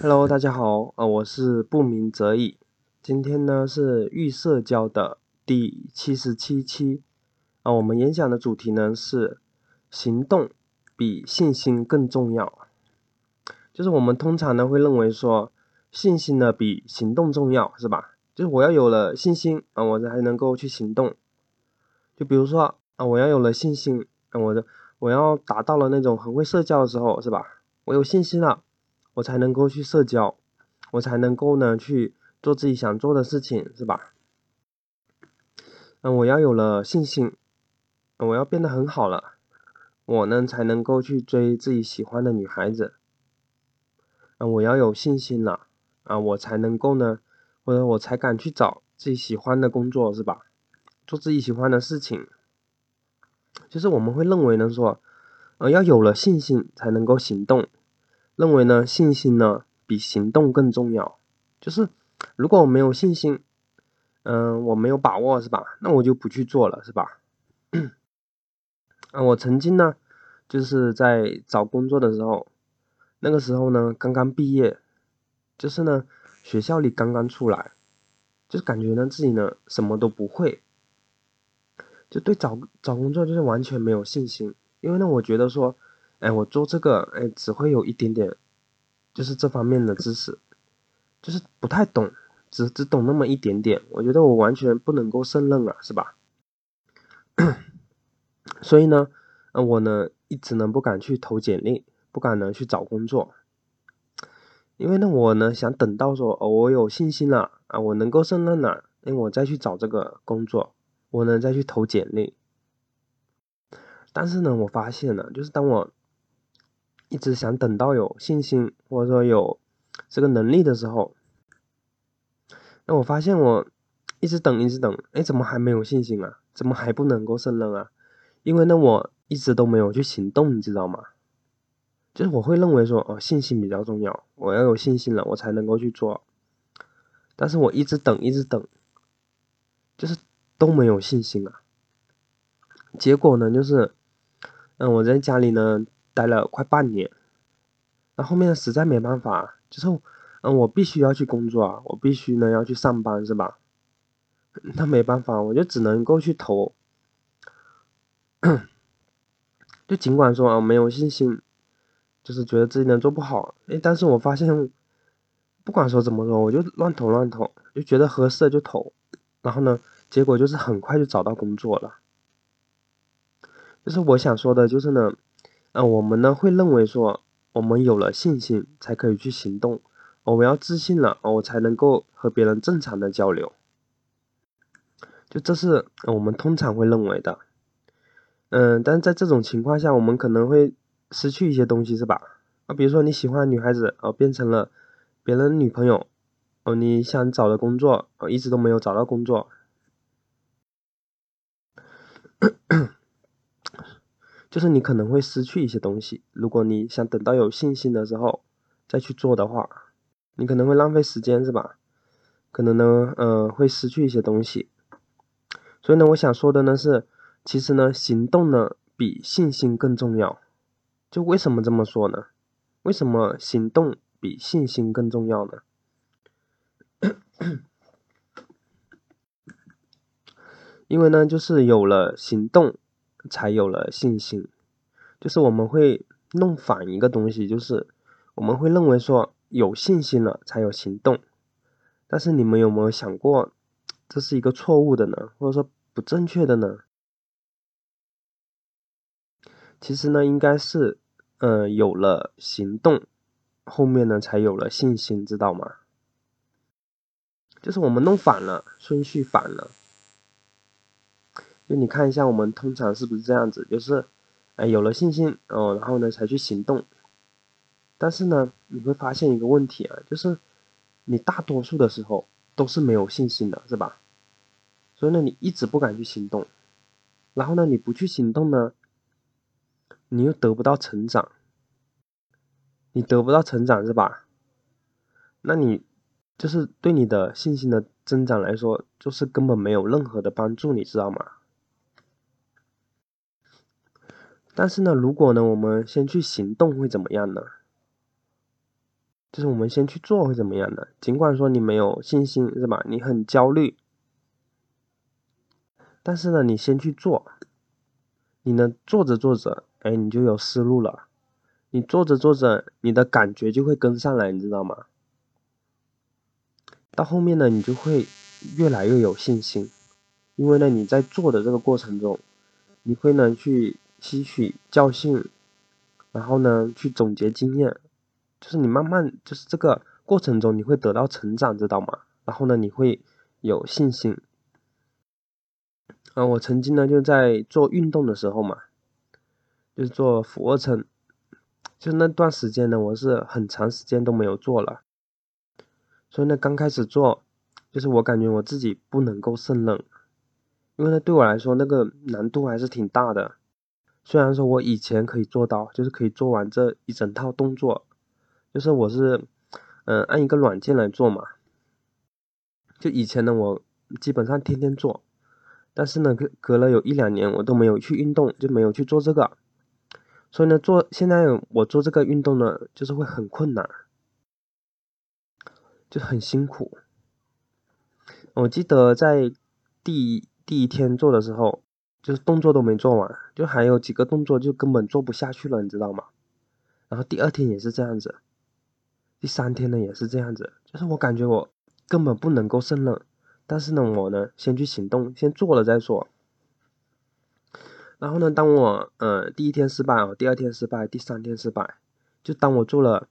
Hello， 大家好，我是不鸣则已。今天呢是预社交的第77期，我们演讲的主题呢是行动比信心更重要。就是我们通常呢会认为说信心呢比行动重要，是吧？就是我要有了信心我才能够去行动。就比如说我要有了信心，我要达到了那种很会社交的时候，是吧？我有信心了，我才能够去社交，我才能够呢去做自己想做的事情，是吧？我要有了信心，我要变得很好了，我呢才能够去追自己喜欢的女孩子。我要有信心了我才能够呢，或者我才敢去找自己喜欢的工作，是吧？做自己喜欢的事情。就是我们会认为呢说，要有了信心才能够行动。认为呢信心呢比行动更重要，就是如果我没有信心我没有把握，是吧？那我就不去做了，是吧？我曾经呢就是在找工作的时候，那个时候呢刚刚毕业，就是呢学校里刚刚出来，就是感觉呢自己呢什么都不会，就对找工作就是完全没有信心。因为呢我觉得说我做这个只会有一点点，就是这方面的知识，就是不太懂，只懂那么一点点，我觉得我完全不能够胜任了，是吧？所以呢我呢一直呢不敢去投简历，不敢呢去找工作。因为呢我呢想等到说我有信心了我能够胜任了，我再去找这个工作，我呢再去投简历。但是呢我发现了，就是当我一直想等到有信心或者说有这个能力的时候，那我发现我一直等怎么还没有信心啊，怎么还不能够胜任啊？因为呢我一直都没有去行动，你知道吗？就是我会认为说信心比较重要，我要有信心了我才能够去做，但是我一直等就是都没有信心啊。结果呢就是我在家里呢待了快半年，那后面实在没办法，就是我必须要去工作我必须呢要去上班，是吧？那没办法，我就只能够去投就尽管说没有信心，就是觉得自己能做不好但是我发现不管说怎么说，我就乱投，就觉得合适的就投，然后呢结果就是很快就找到工作了。就是我想说的就是呢我们呢会认为说我们有了信心才可以去行动，我要自信了我才能够和别人正常的交流，就这是我们通常会认为的但是在这种情况下我们可能会失去一些东西，是吧？比如说你喜欢的女孩子变成了别人女朋友你想找的工作一直都没有找到工作就是你可能会失去一些东西。如果你想等到有信心的时候再去做的话，你可能会浪费时间，是吧？可能呢会失去一些东西。所以呢我想说的呢是，其实呢行动呢比信心更重要。就为什么这么说呢？为什么行动比信心更重要呢？因为呢就是有了行动才有了信心。就是我们会弄反一个东西，就是我们会认为说有信心了才有行动，但是你们有没有想过这是一个错误的呢，或者说不正确的呢？其实呢应该是有了行动后面呢才有了信心，知道吗？就是我们弄反了，顺序反了。就你看一下我们通常是不是这样子，就是有了信心然后呢才去行动。但是呢你会发现一个问题就是你大多数的时候都是没有信心的，是吧？所以呢你一直不敢去行动，然后呢你不去行动呢你又得不到成长，你得不到成长，是吧？那你就是对你的信心的增长来说就是根本没有任何的帮助，你知道吗？但是呢如果呢我们先去行动会怎么样呢？就是我们先去做会怎么样的？尽管说你没有信心是吧？你很焦虑，但是呢，你先去做，你呢做着做着，哎，你就有思路了。你做着做着，你的感觉就会跟上来，你知道吗？到后面呢，你就会越来越有信心，因为呢，你在做的这个过程中，你会呢去吸取教训，然后呢去总结经验，就是你慢慢就是这个过程中你会得到成长，知道吗？然后呢，你会有信心。我曾经呢就在做运动的时候嘛，就是做俯卧撑。就那段时间呢，我是很长时间都没有做了，所以呢，刚开始做，就是我感觉我自己不能够胜任，因为呢，对我来说那个难度还是挺大的。虽然说我以前可以做到，就是可以做完这一整套动作，就是我是，按一个软件来做嘛。就以前呢，我基本上天天做，但是呢，隔了有一两年，我都没有去运动，就没有去做这个。所以呢，现在我做这个运动呢，就是会很困难，就很辛苦。我记得在第一天做的时候，就是动作都没做完，就还有几个动作就根本做不下去了，你知道吗？然后第二天也是这样子，第三天呢也是这样子，就是我感觉我根本不能够胜任，但是呢，我呢先去行动，先做了再说。然后呢，当我第一天失败哦，第二天失败，第三天失败，就当我做了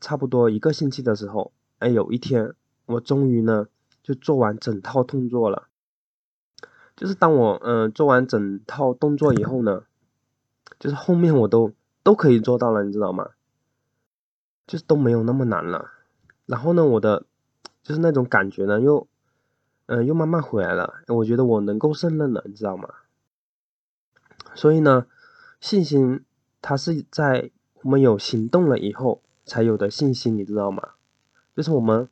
差不多一个星期的时候，哎，有一天我终于呢就做完整套动作了。就是当我做完整套动作以后呢，就是后面我都可以做到了，你知道吗？就是都没有那么难了。然后呢，我的就是那种感觉呢又慢慢回来了，我觉得我能够胜任了，你知道吗？所以呢，信心它是在我们有行动了以后才有的信心，你知道吗？就是我们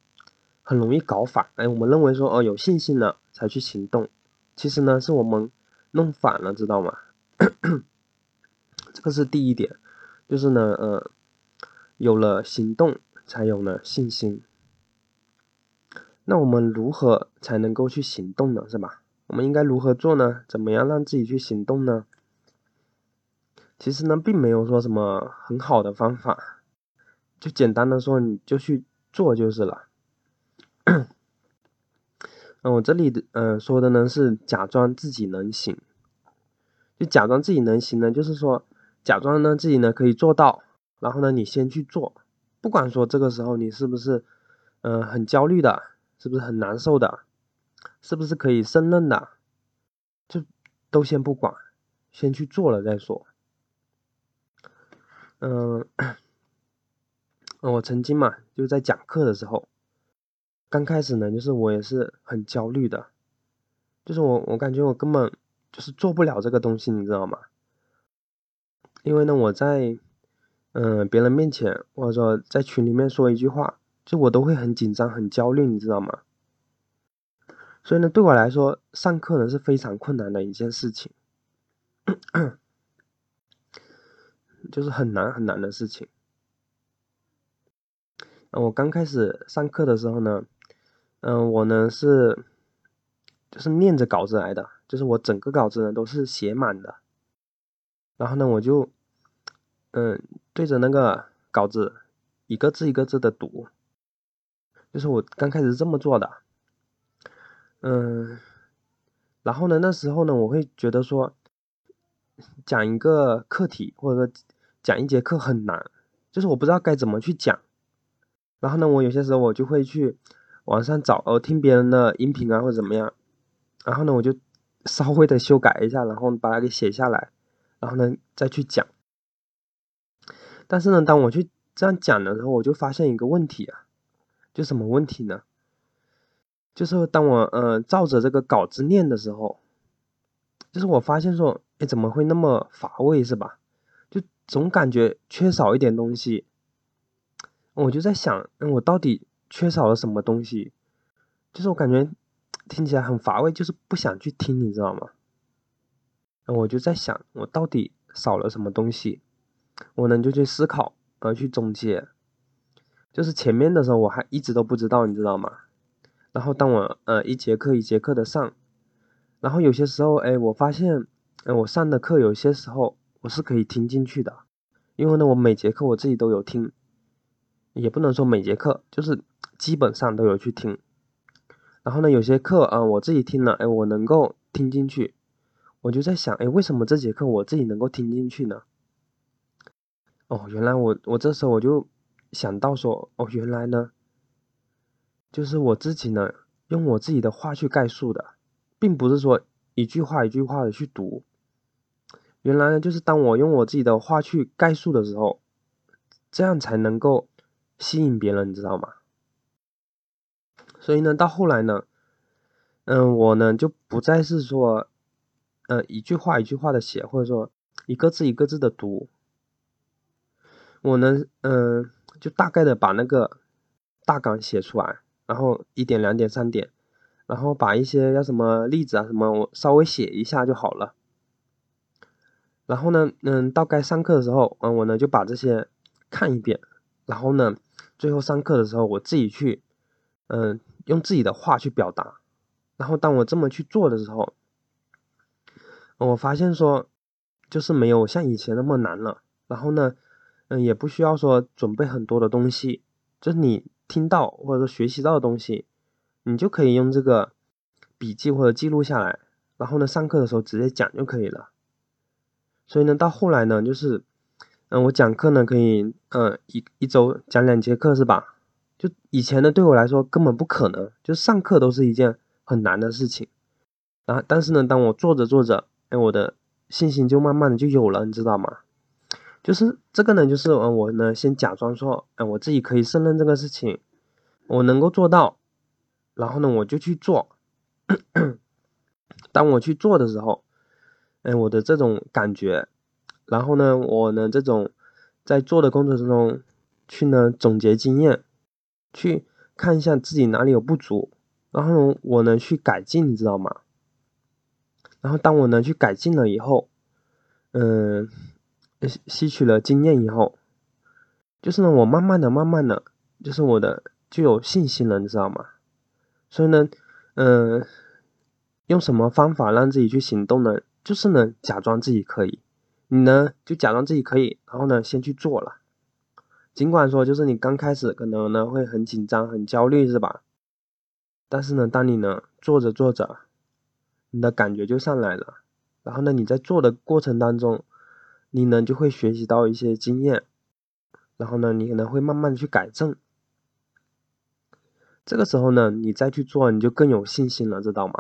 很容易搞反，哎，我们认为说有信心了才去行动，其实呢是我们弄反了，知道吗？这个是第一点，就是呢有了行动才有了信心。那我们如何才能够去行动呢？是吧？我们应该如何做呢？怎么样让自己去行动呢？其实呢，并没有说什么很好的方法，就简单的说，你就去做就是了。我这里说的呢是假装自己能行，就假装自己能行呢，就是说假装呢自己呢可以做到，然后呢你先去做，不管说这个时候你是不是很焦虑的，是不是很难受的，是不是可以胜任的，就都先不管，先去做了再说。我曾经嘛就在讲课的时候，刚开始呢就是我也是很焦虑的，就是我感觉我根本就是做不了这个东西，你知道吗？因为呢我在别人面前或者说在群里面说一句话，就我都会很紧张很焦虑，你知道吗？所以呢对我来说上课呢是非常困难的一件事情，就是很难很难的事情。我刚开始上课的时候呢，我呢是就是念着稿子来的，就是我整个稿子呢都是写满的。然后呢我就对着那个稿子一个字一个字的读，就是我刚开始这么做的。然后呢那时候呢我会觉得说讲一个课题或者讲一节课很难，就是我不知道该怎么去讲。然后呢我有些时候我就会去网上找听别人的音频啊或者怎么样，然后呢我就稍微的修改一下，然后把它给写下来，然后呢再去讲。但是呢当我去这样讲的时候，我就发现一个问题啊。就什么问题呢？就是当我照着这个稿子念的时候，就是我发现说怎么会那么乏味，是吧？就总感觉缺少一点东西。我就在想，我到底缺少了什么东西？就是我感觉听起来很乏味，就是不想去听，你知道吗？我就在想，我到底少了什么东西？我呢就去思考，去总结。就是前面的时候我还一直都不知道，你知道吗？然后当我一节课一节课的上，然后有些时候我发现我上的课有些时候我是可以听进去的，因为呢我每节课我自己都有听，也不能说每节课，就是基本上都有去听。然后呢有些课我自己听了我能够听进去，我就在想为什么这节课我自己能够听进去呢？哦，原来我这时候我就想到说，哦，原来呢就是我自己呢用我自己的话去概述的，并不是说一句话一句话的去读。原来呢就是当我用我自己的话去概述的时候，这样才能够吸引别人，你知道吗？所以呢到后来呢我呢就不再是说一句话一句话的写，或者说一个字一个字的读。我呢就大概的把那个大纲写出来，然后1点2点3点，然后把一些要什么例子啊什么我稍微写一下就好了。然后呢到该上课的时候我呢就把这些看一遍，然后呢最后上课的时候我自己去用自己的话去表达。然后当我这么去做的时候，我发现说就是没有像以前那么难了。然后呢也不需要说准备很多的东西，就是你听到或者说学习到的东西，你就可以用这个笔记或者记录下来，然后呢上课的时候直接讲就可以了。所以呢到后来呢就是我讲课呢可以一周讲2节课是吧，就以前呢对我来说根本不可能，就上课都是一件很难的事情。然后但是呢当我做着做着我的信心就慢慢的就有了，你知道吗？就是这个呢就是我呢先假装说我自己可以胜任这个事情，我能够做到，然后呢我就去做。当我去做的时候我的这种感觉，然后呢我呢这种在做的工作之中去呢总结经验，去看一下自己哪里有不足，然后呢我呢去改进，你知道吗？然后当我呢去改进了以后吸取了经验以后，就是呢我慢慢的就是我的就有信心了，你知道吗？所以呢用什么方法让自己去行动呢？就是呢假装自己可以，你呢就假装自己可以，然后呢先去做了。尽管说就是你刚开始可能呢会很紧张很焦虑是吧，但是呢当你呢做着做着你的感觉就上来了，然后呢你在做的过程当中你呢就会学习到一些经验，然后呢你可能会慢慢去改正。这个时候呢你再去做你就更有信心了，知道吗？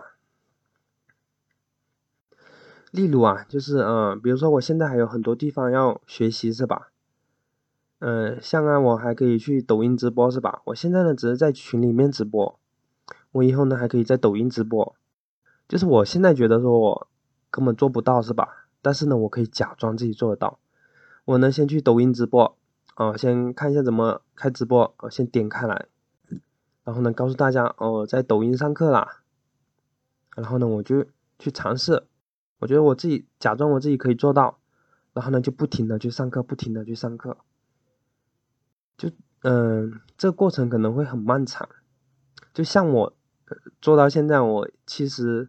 例如就是比如说我现在还有很多地方要学习是吧，像我还可以去抖音直播是吧，我现在呢只是在群里面直播，我以后呢还可以在抖音直播。就是我现在觉得说我根本做不到是吧，但是呢我可以假装自己做得到。我呢先去抖音直播先看一下怎么开直播先点开来，然后呢告诉大家在抖音上课啦。然后呢我就去尝试，我觉得我自己假装我自己可以做到，然后呢就不停的去上课不停的去上课。就这个过程可能会很漫长，就像我做到现在我77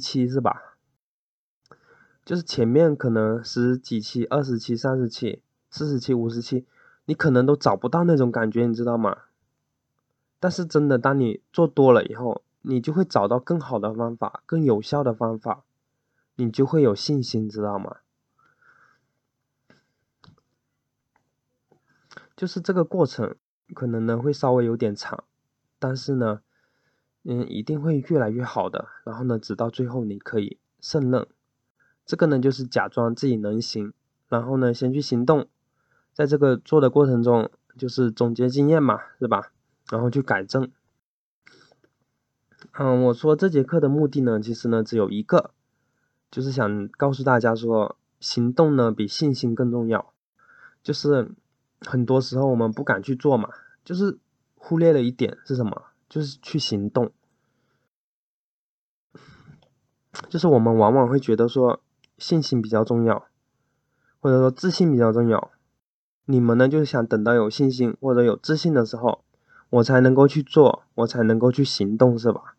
期是吧，就是前面可能10几期、20期、30期、40期、50期，你可能都找不到那种感觉，你知道吗？但是真的，当你做多了以后，你就会找到更好的方法、更有效的方法，你就会有信心，知道吗？就是这个过程可能呢会稍微有点长，但是呢，一定会越来越好的。然后呢，直到最后你可以胜任。这个呢就是假装自己能行，然后呢先去行动，在这个做的过程中就是总结经验嘛是吧，然后去改正。我说这节课的目的呢其实呢只有一个，就是想告诉大家说行动呢比信心更重要。就是很多时候我们不敢去做嘛，就是忽略了一点是什么，就是去行动。就是我们往往会觉得说信心比较重要，或者说自信比较重要，你们呢就是想等到有信心或者有自信的时候，我才能够去做，我才能够去行动，是吧？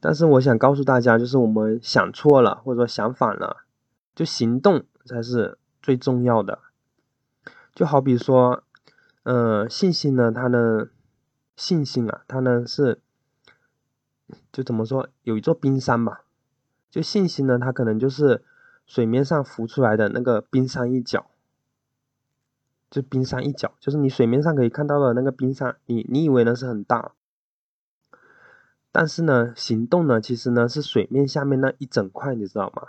但是我想告诉大家，就是我们想错了或者想反了，就行动才是最重要的。就好比说信心呢是就怎么说，有一座冰山吧，就信心呢它可能就是水面上浮出来的那个冰山一角，就冰山一角，就是你水面上可以看到的那个冰山，你以为呢是很大，但是呢行动呢其实呢是水面下面那一整块，你知道吗？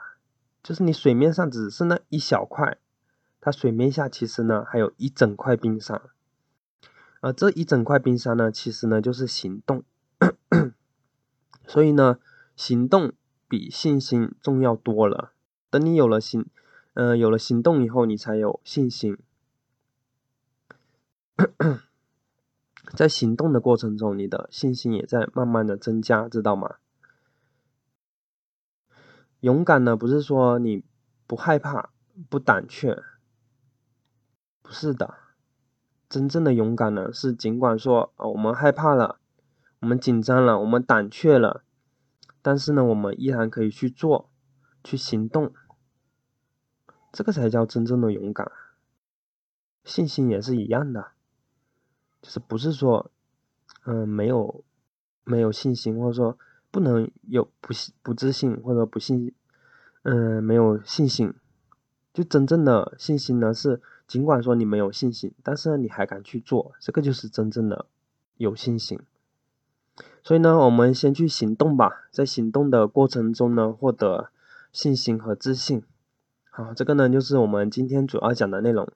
就是你水面上只是那一小块，它水面下其实呢还有一整块冰山，而这一整块冰山呢其实呢就是行动所以呢行动比信心重要多了。等你有了行动以后，你才有信心在行动的过程中，你的信心也在慢慢的增加，知道吗？勇敢呢不是说你不害怕不胆怯，不是的。真正的勇敢呢是尽管说我们害怕了，我们紧张了，我们胆怯了，但是呢我们依然可以去做去行动，这个才叫真正的勇敢。信心也是一样的，就是不是说没有信心，或者说不能有不自信，或者不信没有信心。就真正的信心呢是尽管说你没有信心，但是呢你还敢去做，这个就是真正的有信心。所以呢我们先去行动吧，在行动的过程中呢获得信心和自信。好，这个呢就是我们今天主要讲的内容，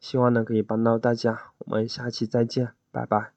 希望呢可以帮到大家，我们下期再见，拜拜。